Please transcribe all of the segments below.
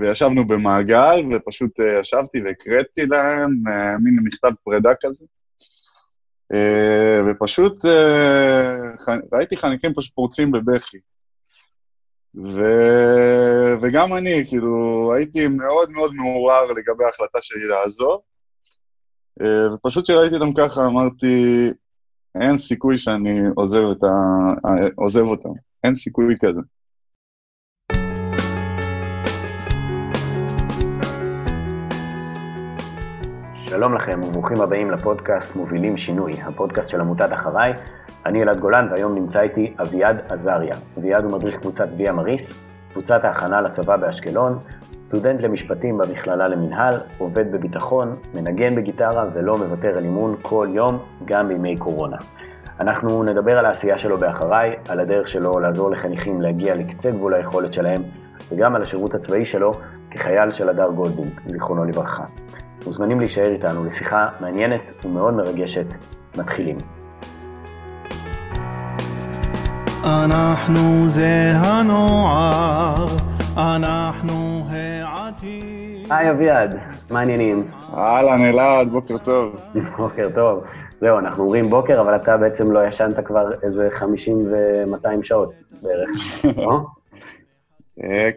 וישבנו במעגל, ופשוט ישבתי והקראתי להם, מין מכתב פרידה כזה. ופשוט ראיתי חניכים פשוט פורצים בבכי. וגם אני, כאילו, הייתי מאוד מאוד מעורר לגבי ההחלטה שלי לעזוב, ופשוט שראיתי אותם ככה, אמרתי, אין סיכוי שאני עוזב אותם, אין סיכוי כזה. שלום לכם וברוכים הבאים לפודקאסט מובילים שינוי, הפודקאסט של עמותת אחריי. אני אלעד גולן והיום נמצא איתי אביעד עזריה. אביעד הוא מדריך קבוצת ויה מריס, קבוצת ההכנה לצבא באשקלון, סטודנט למשפטים במכללה למנהל, עובד בביטחון, מנגן בגיטרה ולא מוותר על אימון כל יום, גם בימי קורונה. אנחנו נדבר על העשייה שלו באחריי, על הדרך שלו לעזור לחניכים להגיע לקצה גבול היכולת שלהם, וגם על השירות הצבאי שלו כחייל של הדר גולדין, זיכרונו לברכה. מוזמנים להישאר איתנו לשיחה מעניינת ומאוד מרגשת. מתחילים. אנחנו זה הנוער, אנחנו העתיד. היי אביעד, מה העניינים? אהלן אלעד, בוקר טוב. בוקר טוב. זהו, אנחנו אומרים בוקר, אבל אתה בעצם לא ישנת כבר איזה 50-200 שעות בערך, לא?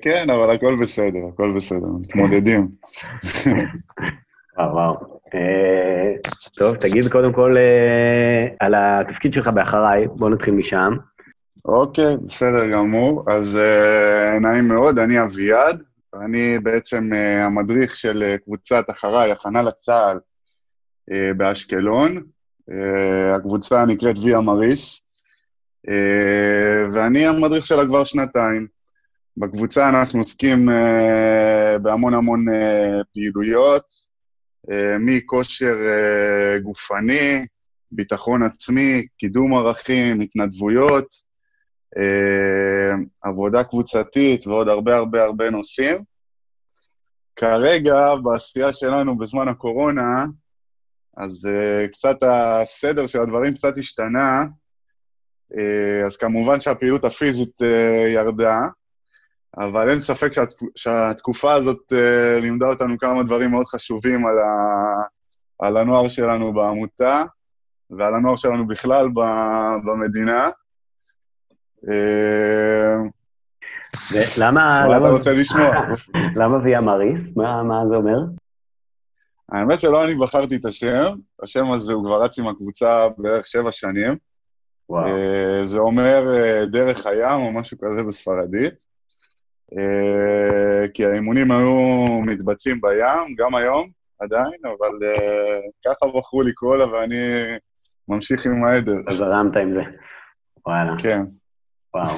כן, אבל הכל בסדר, הכל בסדר, מתמודדים. וואו. טוב, תגיד קודם כל על התפקיד שלך באחריי, בוא נתחיל משם. אוקיי, בסדר גמור, אז נעים מאוד, אני אביעד, אני בעצם המדריך של קבוצת אחריי, הכנה לצה"ל באשקלון, הקבוצה נקראת ויה מריס, ואני המדריך שלה כבר שנתיים. בקבוצה אנחנו עוסקים בהמון המון פעילויות, מכושר גופני, ביטחון עצמי, קידום ערכים, התנדבויות, עבודה קבוצתית ועוד הרבה נושאים. כרגע, בעשייה שלנו בזמן הקורונה, אז קצת הסדר של הדברים קצת השתנה, אז כמובן שהפעילות הפיזית ירדה, אבל אין ספק שהתקופה הזאת לימדה אותנו כמה דברים מאוד חשובים על הנוער שלנו בעמותה, ועל הנוער שלנו בכלל במדינה. למה אתה רוצה לשמוע? למה ויה מריס? מה זה אומר? האמת שלא אני בחרתי את השם, השם הזה הוא כבר רץ עם הקבוצה בערך 7 שנים. זה אומר דרך הים או משהו כזה בספרדית. כי האימונים היו מתבצעים בים, גם היום, עדיין, אבל ככה בחרו לי קולה, ואני ממשיך עם העדר. אז הרמת עם זה. וואלה. כן. וואו.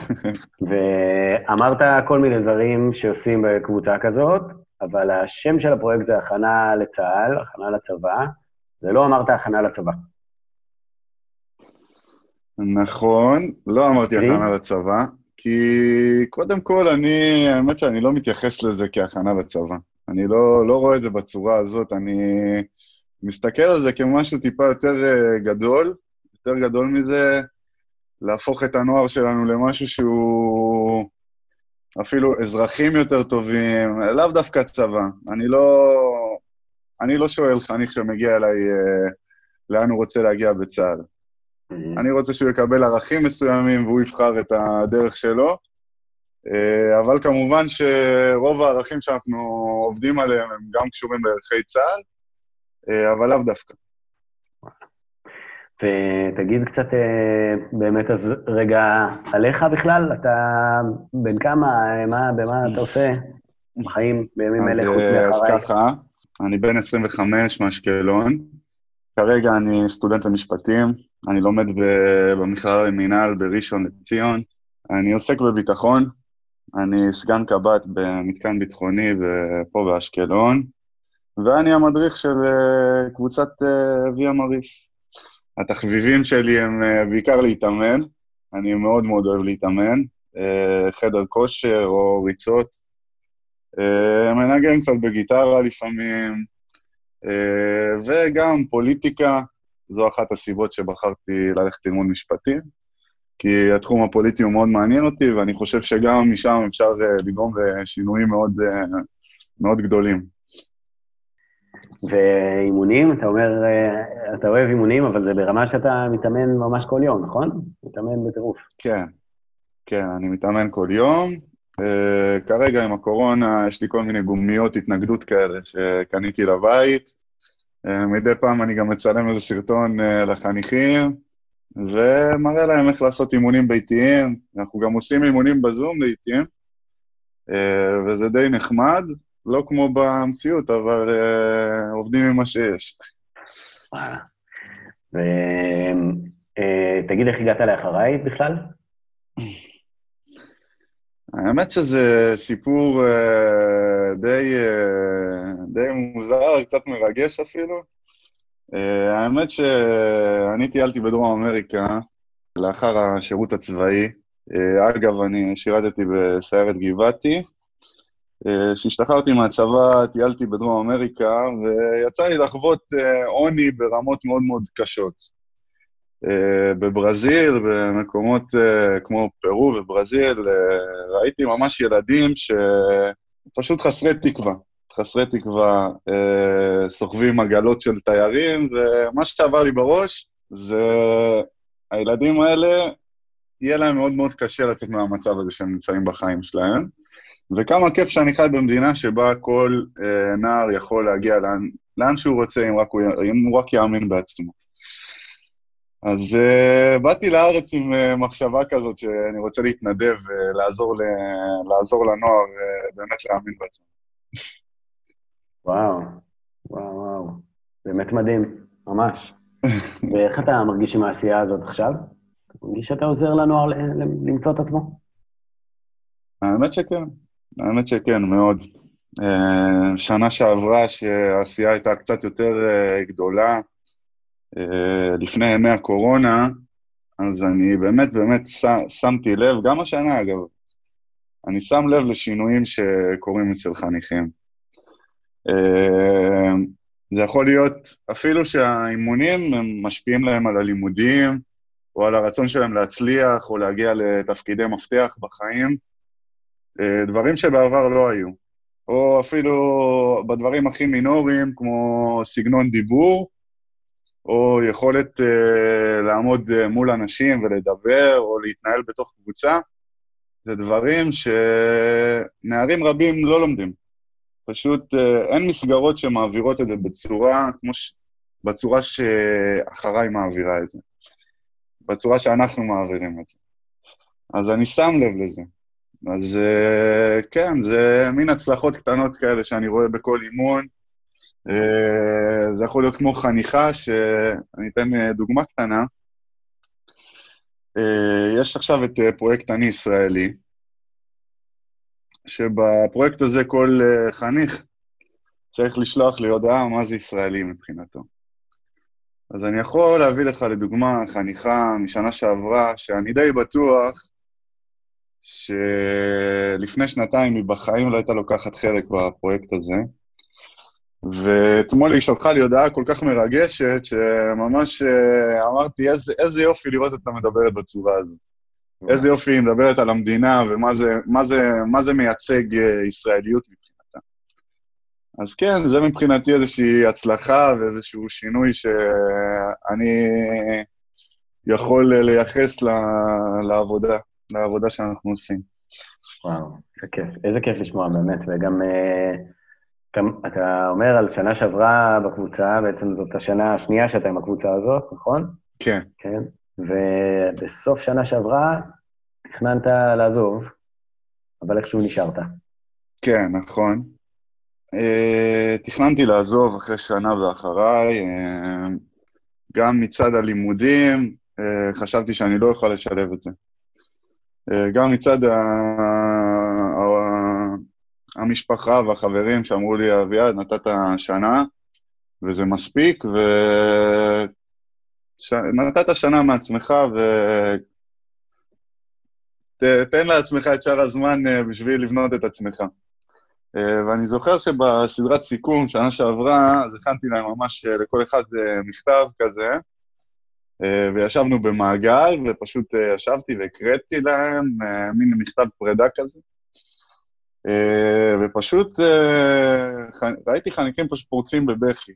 ואמרת כל מיני דברים שעושים בקבוצה כזאת, אבל השם של הפרויקט זה הכנה לצה"ל, הכנה לצבא, ולא אמרת הכנה לצבא. נכון, לא אמרתי הכנה לצבא. כי קודם כל, האמת שאני לא מתייחס לזה כהכנה לצבא. אני לא רואה את זה בצורה הזאת, אני מסתכל על זה כמשהו טיפה יותר גדול, יותר גדול מזה, להפוך את הנוער שלנו למשהו שהוא אפילו אזרחים יותר טובים, לאו דווקא צבא. אני לא שואל חניך שמגיע אליי לאן הוא רוצה להגיע בצה"ל. אני רוצה שהוא יקבל ערכים מסוימים והוא יבחר את הדרך שלו, אבל כמובן שרוב הערכים שאנחנו עובדים עליהם הם גם קשורים לערכי צה"ל, אבל לאו דווקא. ותגיד קצת באמת אז רגע עליך בכלל, אתה בן כמה, במה אתה עושה בחיים בימים אלה חוץ מאחריי? אז ככה, אני בן 25 מאשקלון, כרגע אני סטודנט למשפטים, אני לומד במכללה למינהל בראשון לציון, אני עוסק בביטחון, אני סגן קב"ט במתקן ביטחוני פה באשקלון, ואני המדריך של קבוצת ויה מריס. התחביבים שלי הם בעיקר להתאמן, אני מאוד מאוד אוהב להתאמן, חדר כושר או ריצות, מנגן קצת בגיטרה לפעמים, וגם פוליטיקה, זו אחת הסיבות שבחרתי ללכת ללמוד משפטים, כי התחום הפוליטי הוא מאוד מעניין אותי, ואני חושב שגם משם אפשר לגרום לשינויים מאוד, מאוד גדולים. ואימונים, אתה אומר, אתה אוהב אימונים, אבל זה ברמה שאתה מתאמן ממש כל יום, נכון? מתאמן בטירוף. כן, כן, אני מתאמן כל יום. כרגע עם הקורונה יש לי כל מיני גומיות, התנגדות כאלה שקניתי לבית. מדי פעם אני גם מצלם איזה סרטון לחניכים, ומראה להם איך לעשות אימונים ביתיים. אנחנו גם עושים אימונים בזום לעתים, וזה די נחמד, לא כמו במציאות, אבל עובדים עם מה שיש. וואלה. תגיד איך הגעת לאחריי בכלל? האמת שזה סיפור די מוזר, קצת מרגש אפילו. האמת שאני טיילתי בדרום אמריקה לאחר השירות הצבאי. אגב, אני שירתתי בסיירת גבעתי. כשהשתחררתי מהצבא, טיילתי בדרום אמריקה, ויצא לי לחוות עוני ברמות מאוד מאוד קשות. בברזיל, במקומות כמו פרו וברזיל, ראיתי ממש ילדים שפשוט חסרי תקווה. חסרי תקווה, סוחבים עגלות של תיירים, ומה שעבר לי בראש זה הילדים האלה, יהיה להם מאוד מאוד קשה לצאת מהמצב הזה שהם נמצאים בחיים שלהם, וכמה כיף שאני חי במדינה שבה כל נער יכול להגיע לאן שהוא רוצה, אם הוא רק יאמין בעצמו. אז באתי לארץ עם מחשבה כזאת שאני רוצה להתנדב ולעזור לנוער באמת להאמין בעצמו. וואו, וואו, וואו, באמת מדהים, ממש. ואיך אתה מרגיש עם העשייה הזאת עכשיו? אתה מרגיש שאתה עוזר לנוער למצוא את עצמו? האמת שכן, מאוד. שנה שעברה שהעשייה הייתה קצת יותר גדולה, לפני ימי הקורונה, אז אני באמת שמתי לב, גם השנה אגב, אני שם לב לשינויים שקורים אצל חניכים. זה יכול להיות אפילו שהאימונים הם משפיעים להם על הלימודים, או על הרצון שלהם להצליח, או להגיע לתפקידי מפתח בחיים, דברים שבעבר לא היו. או אפילו בדברים הכי מינוריים, כמו סגנון דיבור, או יכולת לעמוד מול אנשים ולדבר, או להתנהל בתוך קבוצה, זה דברים שנערים רבים לא לומדים. פשוט אין מסגרות שמעבירות את זה בצורה, בצורה שאחריי מעבירה את זה. בצורה שאנחנו מעבירים את זה. אז אני שם לב לזה. אז כן, זה מין הצלחות קטנות כאלה שאני רואה בכל אימון. זה יכול להיות כמו חניכה, שאני אתן דוגמה קטנה. יש עכשיו את פרויקט אני ישראלי, שבפרויקט הזה כל חניך צריך לשלוח לי הודעה מה זה ישראלי מבחינתו. אז אני יכול להביא לך לדוגמה חניכה משנה שעברה, שאני די בטוח שלפני שנתיים היא בחיים לא הייתה לוקחת חלק בפרויקט הזה, ואתמול היא שלחה לי הודעה כל כך מרגשת, שממש אמרתי, איזה יופי לראות אותה מדברת בצורה הזאת. איזה יופי היא מדברת על המדינה, ומה זה, מה זה מייצג ישראליות מבחינתה. אז כן, זה מבחינתי איזושהי הצלחה, ואיזשהו שינוי שאני יכול לייחס לעבודה שאנחנו עושים. וואו, זה כיף. איזה כיף לשמוע באמת, וגם אתה אומר על שנה שעברה בקבוצה, בעצם זאת השנה השנייה שאתה עם הקבוצה הזאת, נכון? כן. כן. ובסוף שנה שעברה, תכננת לעזוב, אבל איכשהו נשארת. כן, נכון. תכננתי לעזוב אחרי שנה ואחריי, גם מצד הלימודים, חשבתי שאני לא יכול לשלב את זה. גם מצד המשפחה והחברים שאמרו לי, אביעד, נתת שנה, וזה מספיק, ו... נתת שנה מעצמך, ותן לעצמך את שאר הזמן בשביל לבנות את עצמך. ואני זוכר שבסדרת סיכום, שנה שעברה, אז הכנתי להם ממש לכל אחד מכתב כזה, וישבנו במעגל, ופשוט ישבתי והקראתי להם, מין מכתב פרידה כזה. ופשוט ראיתי חניכים פשוט פורצים בבכי.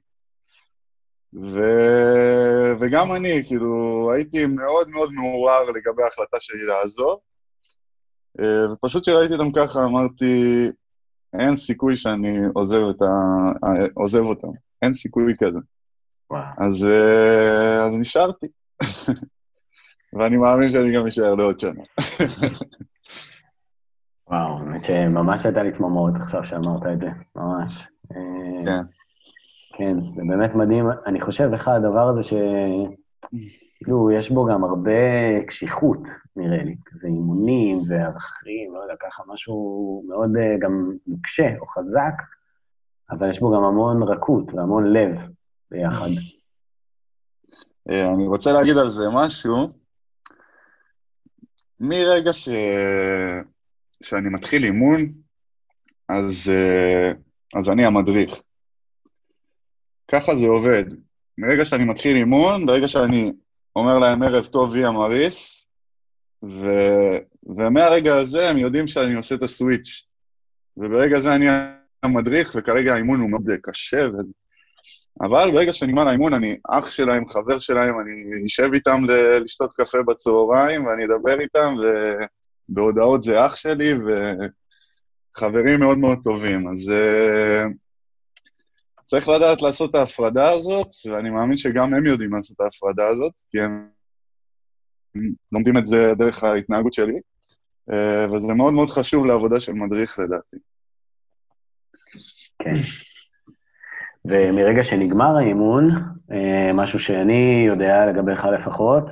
וגם אני, כאילו, הייתי מאוד מאוד מעורר לגבי ההחלטה שלי לעזוב, ופשוט שראיתי אותם ככה, אמרתי, אין סיכוי שאני עוזב אותם, אין סיכוי כזה. אז נשארתי, ואני מאמין שאני גם אשאר לעוד שנה. וואו, באמת שממש הייתה לי תממות עכשיו שאמרת את זה, ממש. כן. כן, זה באמת מדהים. אני חושב לך, הדבר הזה כאילו, יש בו גם הרבה קשיחות, נראה לי, כזה אימונים וערכים, לא יודע, ככה משהו מאוד גם נוקשה או חזק, אבל יש בו גם המון רכות והמון לב ביחד. אני רוצה להגיד על זה משהו. מרגע שאני מתחיל אימון, אז אני המדריך. ככה זה עובד. מרגע שאני מתחיל אימון, ברגע שאני אומר להם ערב טוב היא המריס, ומהרגע הזה הם יודעים שאני עושה את הסוויץ'. וברגע הזה אני המדריך, וכרגע האימון הוא מאוד קשה. אבל ברגע שנגמר האימון, אני אח שלהם, חבר שלהם, אני אשב איתם לשתות קפה בצהריים, ואני אדבר איתם, ובהודעות זה אח שלי, וחברים מאוד מאוד טובים. אז צריך לדעת לעשות את ההפרדה הזאת, ואני מאמין שגם הם יודעים לעשות את ההפרדה הזאת, כי הם לומדים את זה דרך ההתנהגות שלי, וזה מאוד מאוד חשוב לעבודה של מדריך לדעתי. כן. ומרגע שנגמר האימון, משהו שאני יודע לגביך לפחות,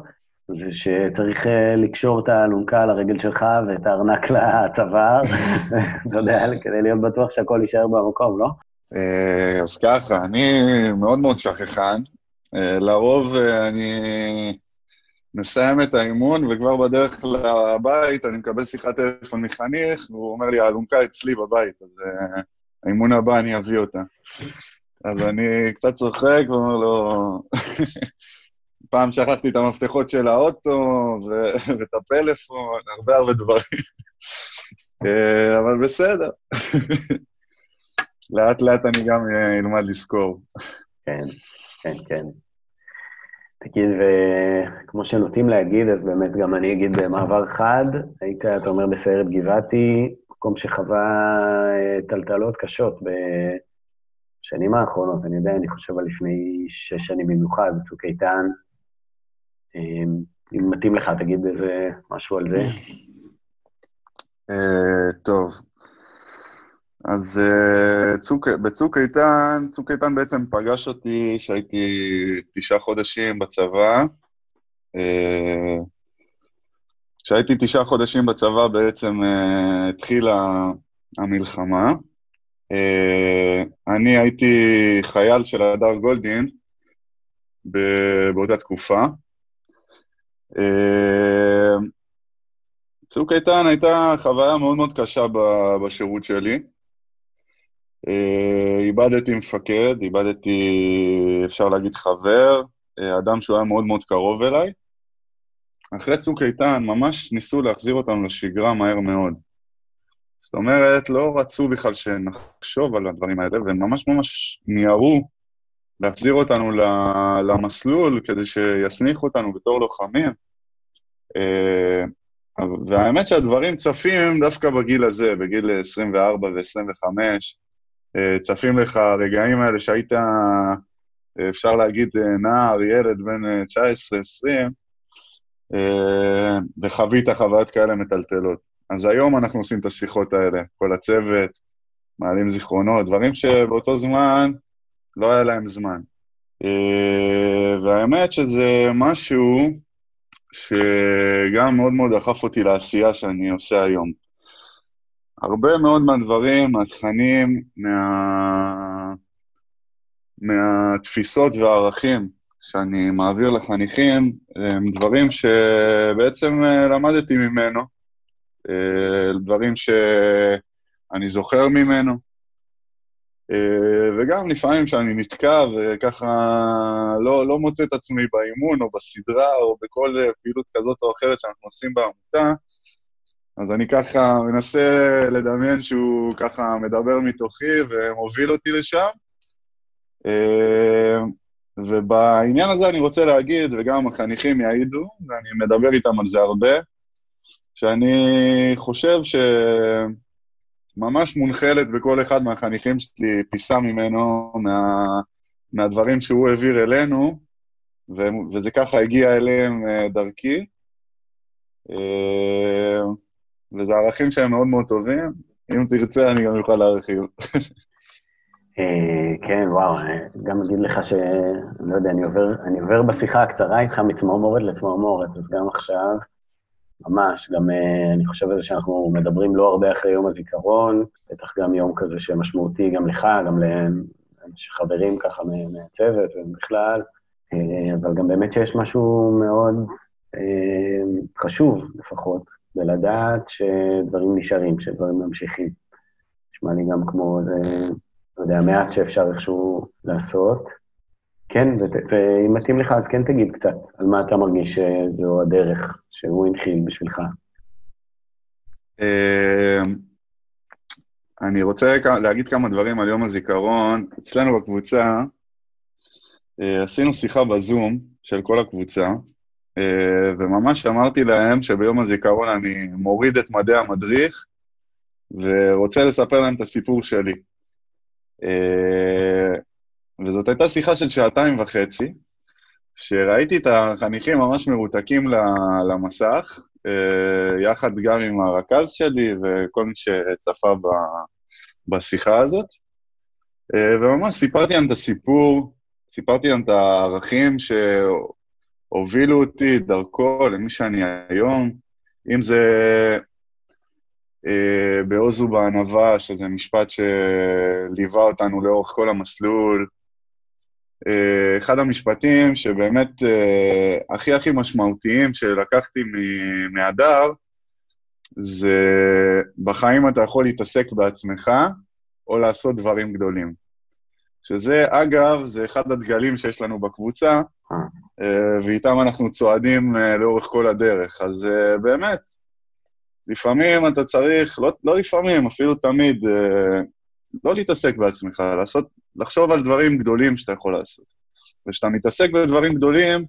זה שצריך לקשור את האלונקה לרגל שלך ואת הארנק לצוואר, אתה יודע, כדי להיות בטוח שהכל יישאר במקום, לא? אז ככה, אני מאוד מאוד שכחן, לרוב אני מסיים את האימון, וכבר בדרך לבית אני מקבל שיחת טלפון מחניך, והוא אומר לי, האלונקה אצלי בבית, אז האימון הבא אני אביא אותה. אז אני קצת צוחק ואומר לו, פעם שכחתי את המפתחות של האוטו ואת הפלאפון, הרבה דברים, אבל בסדר. לאט לאט אני גם אלמד לזכור. כן, כן, כן. תגיד, וכמו שנוטים להגיד, אז באמת גם אני אגיד במעבר חד, היית, אתה אומר, בסיירת גבעתי, מקום שחווה טלטלות קשות בשנים האחרונות, אני יודע, אני חושב על לפני 6 שנים במיוחד, בצוק איתן. אם מתאים לך, תגיד איזה משהו על זה. טוב. אז בצוק איתן בעצם פגש אותי שהייתי 9 חודשים בצבא. כשהייתי 9 חודשים בצבא בעצם התחילה המלחמה. אני הייתי חייל של הדר גולדין באותה תקופה. צוק איתן הייתה חוויה מאוד מאוד קשה בשירות שלי. איבדתי מפקד, אפשר להגיד חבר, אדם שהוא היה מאוד מאוד קרוב אליי. אחרי צוק איתן ממש ניסו להחזיר אותם לשגרה מהר מאוד. זאת אומרת, לא רצו בכלל שנחשוב על הדברים האלה, והם ממש ממש ניערו להחזיר אותנו למסלול, כדי שיסניחו אותנו בתור לוחמים. והאמת שהדברים צפים דווקא בגיל הזה, בגיל 24 ו-25, צפים לך הרגעים האלה שהיית, אפשר להגיד, נער, ילד בין 19-20, וחווית חוויות כאלה מטלטלות. אז היום אנחנו עושים את השיחות האלה, כל הצוות, מעלים זיכרונות, דברים שבאותו זמן לא היה להם זמן. והאמת שזה משהו שגם מאוד מאוד דחף אותי לעשייה שאני עושה היום. הרבה מאוד מהדברים, מהתכנים, מהתפיסות והערכים שאני מעביר לחניכים, הם דברים שבעצם למדתי ממנו, דברים שאני זוכר ממנו, וגם לפעמים שאני נתקע וככה לא מוצא את עצמי באימון או בסדרה או בכל פעילות כזאת או אחרת שאנחנו עושים בעמותה, אז אני ככה מנסה לדמיין שהוא ככה מדבר מתוכי ומוביל אותי לשם. ובעניין הזה אני רוצה להגיד, וגם החניכים יעידו, ואני מדבר איתם על זה הרבה, שאני חושב שממש מונחלת בכל אחד מהחניכים שלי פיסה ממנו, מהדברים שהוא העביר אלינו, וזה ככה הגיע אליהם דרכי. וזה ערכים שהם מאוד מאוד טובים, אם תרצה אני גם יוכל להרחיב. כן, וואו, גם אגיד לך שאני לא יודע, אני עובר בשיחה הקצרה איתך מצמרמורת לצמרמורת, אז גם עכשיו, ממש, גם אני חושב על זה שאנחנו מדברים לא הרבה אחרי יום הזיכרון, בטח גם יום כזה שמשמעותי גם לך, גם לחברים ככה מהצוות ובכלל, אבל גם באמת שיש משהו מאוד חשוב לפחות, ולדעת שדברים נשארים, שדברים ממשיכים. נשמע לי גם כמו זה, לא יודע, מעט שאפשר איכשהו לעשות. כן, ואם מתאים לך, אז כן תגיד קצת על מה אתה מרגיש שזו הדרך שהוא הנחיל בשבילך. אני רוצה להגיד כמה דברים על יום הזיכרון. אצלנו בקבוצה, עשינו שיחה בזום של כל הקבוצה, וממש אמרתי להם שביום הזיכרון אני מוריד את מדעי המדריך, ורוצה לספר להם את הסיפור שלי. וזאת הייתה שיחה של 2.5 שעות, שראיתי את החניכים ממש מרותקים למסך, יחד גם עם הרכז שלי וכל מי שצפה בשיחה הזאת, וממש סיפרתי להם את הסיפור, סיפרתי להם את הערכים ש... הובילו אותי דרכו למי שאני היום, אם זה באוזו בענווה, שזה משפט שליווה אותנו לאורך כל המסלול. אחד המשפטים שבאמת הכי משמעותיים שלקחתי מהדר, זה בחיים אתה יכול להתעסק בעצמך או לעשות דברים גדולים. שזה אגב, זה אחד הדגלים שיש לנו בקבוצה, ואיתם אנחנו צועדים לאורך כל הדרך, אז באמת, לפעמים אתה צריך, לא לפעמים, אפילו תמיד, לא להתעסק בעצמך, לחשוב על דברים גדולים שאתה יכול לעשות. וכשאתה מתעסק בדברים גדולים,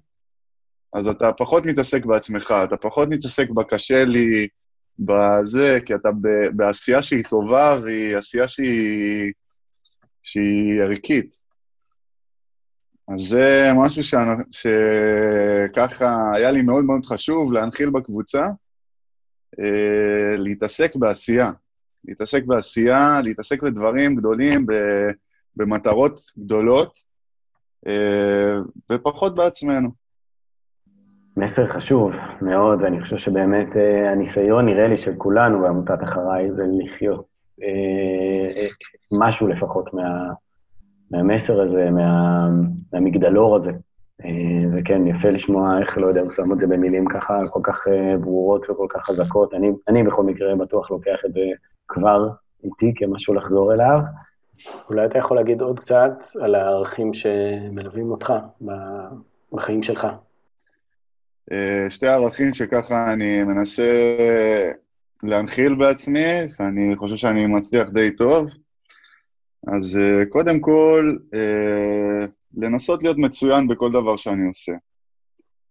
אז אתה פחות מתעסק בעצמך, אתה פחות מתעסק בקשה לי, בזה, כי אתה בעשייה שהיא טובה, והיא עשייה שהיא ערכית. אז זה משהו שככה היה לי מאוד מאוד חשוב להנחיל בקבוצה, להתעסק בעשייה. להתעסק בעשייה, להתעסק בדברים גדולים, במטרות גדולות, ופחות בעצמנו. מסר חשוב מאוד, ואני חושב שבאמת הניסיון נראה לי של כולנו בעמותת אחריי, זה לחיות משהו לפחות מהמסר הזה, מהמגדלור הזה. וכן, יפה לשמוע איך, לא יודע, הוא שם את זה במילים ככה, כל כך ברורות וכל כך חזקות. אני בכל מקרה בטוח לוקח את זה כבר איתי כמשהו לחזור אליו. אולי אתה יכול להגיד עוד קצת על הערכים שמלווים אותך בחיים שלך. שתי הערכים שככה אני מנסה להנחיל בעצמי, ואני חושב שאני מצליח די טוב. אז קודם כל, לנסות להיות מצוין בכל דבר שאני עושה.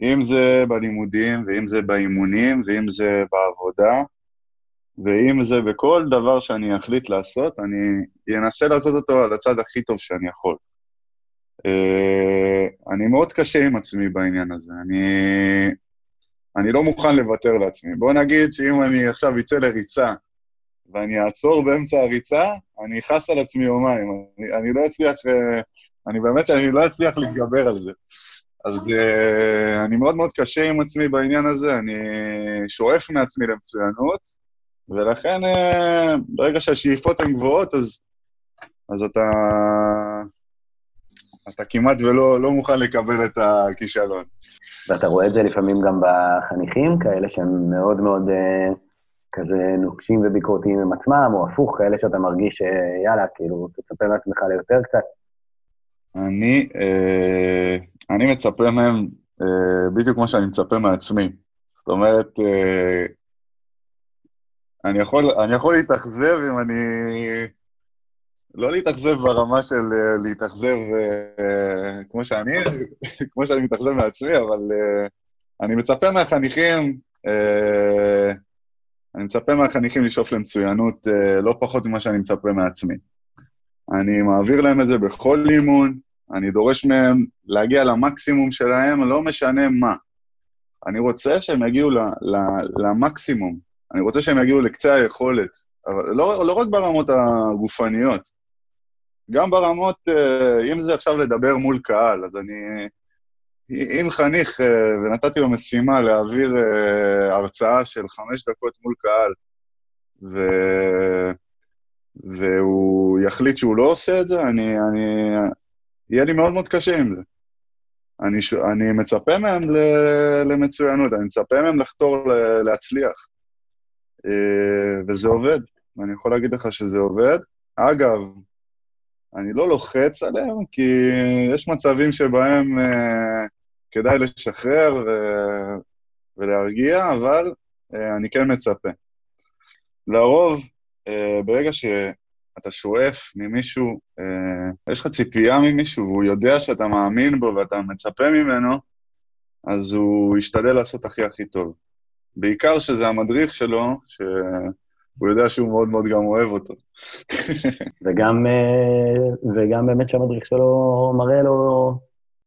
אם זה בלימודים, ואם זה באימונים, ואם זה בעבודה, ואם זה בכל דבר שאני אחליט לעשות, אני אנסה לעשות אותו על הצד הכי טוב שאני יכול. אני מאוד קשה עם עצמי בעניין הזה. אני לא מוכן לוותר לעצמי. בוא נגיד שאם אני עכשיו יצא לריצה, ואני אעצור באמצע הריצה, אני אחס על עצמי יומיים, אני לא אצליח, אני באמת שאני לא אצליח להתגבר על זה. אז אני מאוד מאוד קשה עם עצמי בעניין הזה, אני שואף מעצמי למצוינות, ולכן ברגע שהשאיפות הן גבוהות, אז אתה כמעט ולא מוכן לקבל את הכישלון. ואתה רואה את זה לפעמים גם בחניכים, כאלה שהם מאוד מאוד כזה נוקשים וביקורתיים עם עצמם, או הפוך, כאלה שאתה מרגיש שיאללה, כאילו, תצפה מעצמך ליותר קצת? אני מצפה מהם בדיוק כמו שאני מצפה מעצמי. זאת אומרת, אני יכול להתאכזב אם אני... לא להתאכזב ברמה של להתאכזב כמו שאני מתאכזב מעצמי, אבל אני מצפה מהחניכים, לשאוף למצוינות לא פחות ממה שאני מצפה מעצמי. אני מעביר להם את זה בכל אימון, אני דורש מהם להגיע למקסימום שלהם, לא משנה מה. אני רוצה שהם יגיעו למקסימום, אני רוצה שהם יגיעו לקצה היכולת, אבל לא רק ברמות הגופניות, גם ברמות, אם זה עכשיו לדבר מול קהל, אז אני... אם חניך, ונתתי לו משימה להעביר הרצאה של 5 דקות מול קהל, והוא יחליט שהוא לא עושה את זה, יהיה לי מאוד מאוד קשה עם זה. אני מצפה מהם למצוינות, אני מצפה מהם לחתור להצליח. וזה עובד, ואני יכול להגיד לך שזה עובד. אגב, אני לא לוחץ עליהם, כי יש מצבים שבהם כדאי לשחרר ולהרגיע, אבל אני כן מצפה. לרוב, ברגע שאתה שואף ממישהו, יש לך ציפייה ממישהו, והוא יודע שאתה מאמין בו ואתה מצפה ממנו, אז הוא ישתדל לעשות הכי טוב. בעיקר שזה המדריך שלו, הוא יודע שהוא מאוד מאוד גם אוהב אותו. וגם באמת שהמדריך שלו מראה לו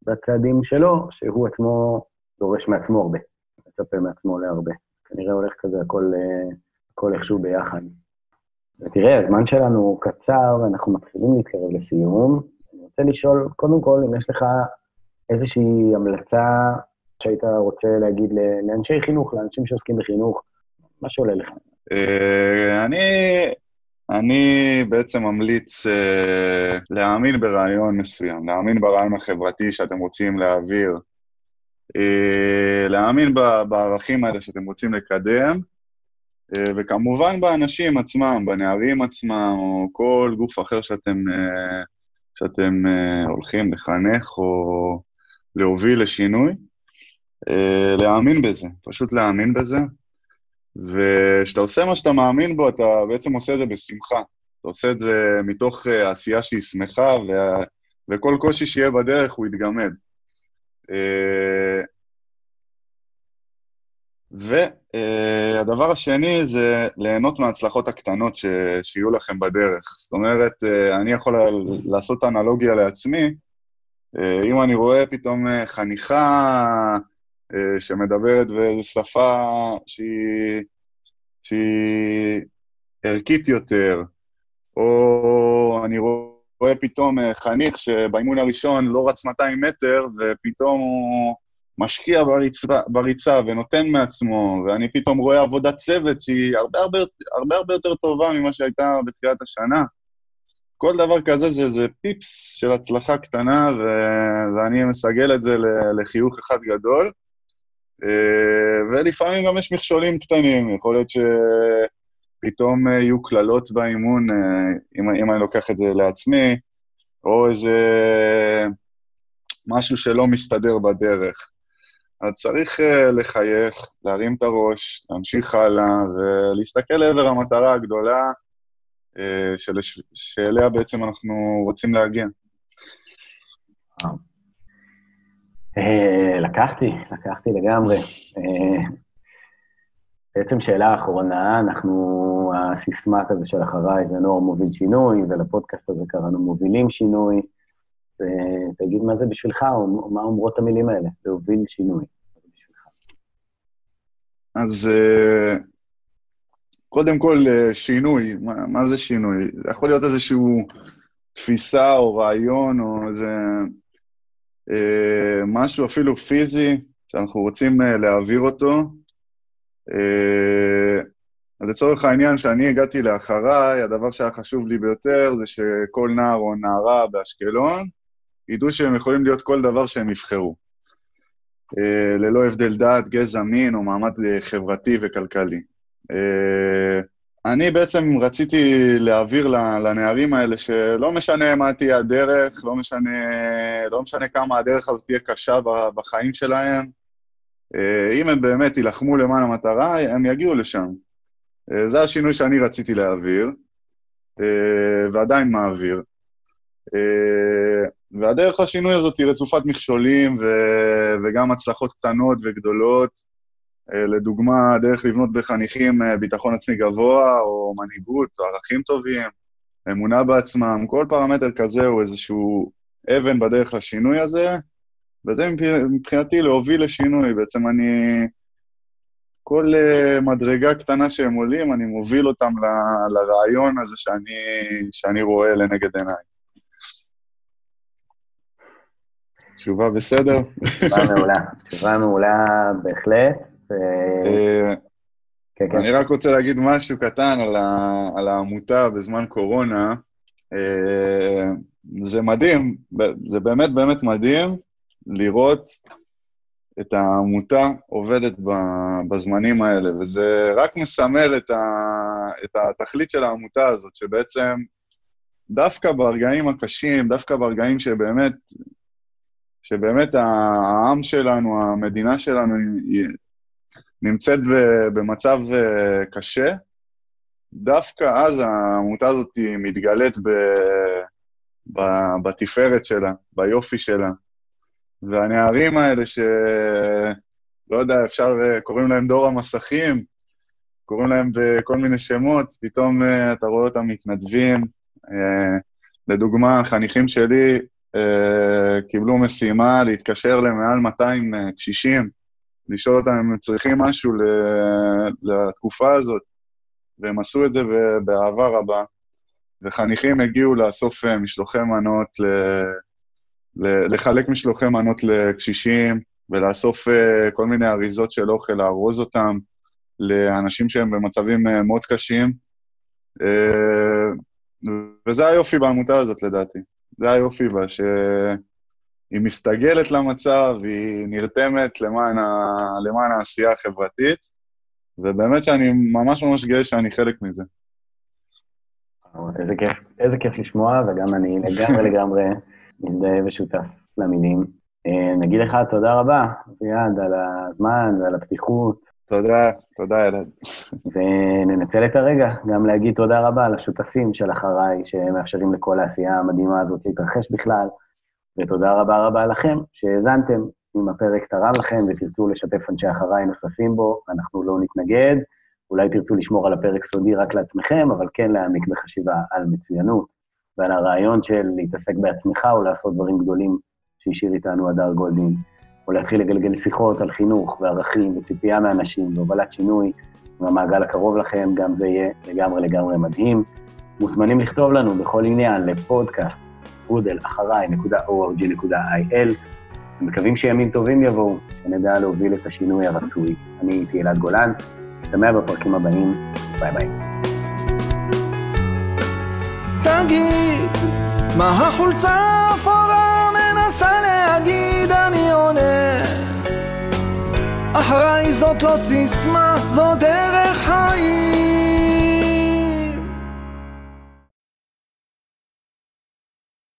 בצעדים שלו, שהוא עצמו דורש מעצמו הרבה, מצפה מעצמו להרבה. כנראה הולך כזה הכל איכשהו ביחד. ותראה, הזמן שלנו קצר, ואנחנו מתחילים להתקרב לסיום. אני רוצה לשאול, קודם כל, אם יש לך איזושהי המלצה שהיית רוצה להגיד לאנשי חינוך, לאנשים שעוסקים בחינוך, מה שעולה לך? אני בעצם ממליץ להאמין ברעיון מסוים, להאמין ברעיון החברתי שאתם רוצים להעביר, להאמין בערכים האלה שאתם רוצים לקדם, וכמובן באנשים עצמם, בנערים עצמם, או כל גוף אחר שאתם הולכים לחנך או להוביל לשינוי, להאמין בזה, פשוט להאמין בזה. וכשאתה עושה מה שאתה מאמין בו, אתה בעצם עושה את זה בשמחה. אתה עושה את זה מתוך עשייה שהיא שמחה, וכל קושי שיהיה בדרך הוא יתגמד. והדבר השני זה ליהנות מההצלחות הקטנות שיהיו לכם בדרך. זאת אומרת, אני יכול לעשות אנלוגיה לעצמי, אם אני רואה פתאום חניכה, שמדברת באיזו שפה שהיא ערכית יותר, או אני רואה פתאום חניך שבאימון הראשון לא רץ 200 מטר, ופתאום הוא משקיע בריצה ונותן מעצמו, ואני פתאום רואה עבודת צוות שהיא הרבה יותר טובה ממה שהייתה בתחילת השנה. כל דבר כזה זה פיפס של הצלחה קטנה, ואני מסגל את זה לחיוך אחד גדול, ולפעמים גם יש מכשולים קטנים, יכול להיות שפתאום יהיו כללות באימון, אם אני לוקח את זה לעצמי, או איזה משהו שלא מסתדר בדרך. אז צריך לחייך, להרים את הראש, להמשיך הלאה, ולהסתכל לעבר המטרה הגדולה, שאליה בעצם אנחנו רוצים להגיע. לקחתי לגמרי. בעצם שאלה האחרונה, הסיסמה כזה של אחריי, זה נוער מוביל שינוי, ולפודקאסט הזה קראנו מובילים שינוי. תגיד מה זה בשבילך, או מה אומרות המילים האלה, להוביל שינוי. אז... קודם כל, שינוי. מה זה שינוי? זה יכול להיות איזשהו תפיסה או רעיון או איזה משהו אפילו פיזי שאנחנו רוצים להעביר אותו. אז לצורך העניין שאני הגעתי לאחריי, הדבר שהיה חשוב לי ביותר זה שכל נער או נערה באשקלון ידעו שהם יכולים להיות כל דבר שהם יבחרו. ללא הבדל דת, גזע, מין או מעמד חברתי וכלכלי. אני בעצם רציתי להעביר לנערים האלה שלא משנה מה תהיה הדרך, לא משנה כמה הדרך הזאת תהיה קשה בחיים שלהם, אם הם באמת ילחמו למען המטרה, הם יגיעו לשם. זה השינוי שאני רציתי להעביר, ועדיין מעביר. והדרך לשינוי הזאת היא רצופת מכשולים וגם הצלחות קטנות וגדולות, לדוגמה, דרך לבנות בחניכים ביטחון עצמי גבוה, או מנהיגות, או ערכים טובים, אמונה בעצמם, כל פרמטר כזה הוא איזשהו אבן בדרך לשינוי הזה, וזה מבחינתי להוביל לשינוי, בעצם אני, כל מדרגה קטנה שהם עולים, אני מוביל אותם לרעיון הזה שאני רואה לנגד עיניי. תשובה בסדר? תשובה מעולה בהחלט. אני רק רוצה להגיד משהו קטן על העמותה בזמן קורונה. זה מדהים, זה באמת באמת מדהים לראות את העמותה עובדת בזמנים האלה, וזה רק מסמל את התכלית של העמותה הזאת, שבעצם דווקא ברגעים הקשים, דווקא ברגעים שבאמת העם שלנו, המדינה שלנו נמצאת במצב קשה, דווקא אז העמותה הזאת מתגלית בתפארת שלה, ביופי שלה. והנערים האלה שלא יודע, אפשר, קוראים להם דור המסכים, קוראים להם בכל מיני שמות, פתאום אתה רואה אותם מתנדבים. לדוגמה, חניכים שלי קיבלו משימה להתקשר למעל 200 קשישים, לשאול אותם אם הם צריכים משהו לתקופה הזאת, והם עשו את זה באהבה רבה, וחניכים הגיעו לאסוף משלוחי מנות, לחלק משלוחי מנות לקשישים, ולאסוף כל מיני אריזות של אוכל, לארוז אותם לאנשים שהם במצבים מאוד קשים, וזה היופי בעמותה הזאת לדעתי, זה היופי בה, היא מסתגלת למצב, היא נרתמת למען העשייה החברתית, ובאמת שאני ממש ממש גאה שאני חלק מזה. איזה כיף לשמוע, וגם אני לגמרי מזדהה ושותף למילים. נגיד לך תודה רבה, זיאד, על הזמן ועל הפתיחות. תודה ילד. וננצל את הרגע גם להגיד תודה רבה לשותפים של אחריי, שמאפשרים לכל העשייה המדהימה הזאת להתרחש בכלל, ותודה רבה רבה לכם שהאזנתם. אם הפרק תרם לכם ותרצו לשתף אנשי אחריי נוספים בו, אנחנו לא נתנגד. אולי תרצו לשמור על הפרק סודי רק לעצמכם, אבל כן להעמיק בחשיבה על מצוינות, ועל הרעיון של להתעסק בעצמך או לעשות דברים גדולים שהשאיר איתנו הדר גולדין, או להתחיל לגלגל שיחות על חינוך וערכים וציפייה מאנשים והובלת שינוי, והמעגל הקרוב לכם, גם זה יהיה לגמרי מדהים. מוזמנים לכתוב לנו בכל עניין לפודקאסט, www.אחרי.org.il. הם מקווים שימים טובים יבואו, שנדע להוביל את השינוי הרצוי. אני הייתי אלעד גולן, נשתמע בפרקים הבאים, ביי ביי. תגיד, מה החולצה האפורה מנסה להגיד, אני עונה. אחרי זאת לא סיסמה, זו דרך חיים.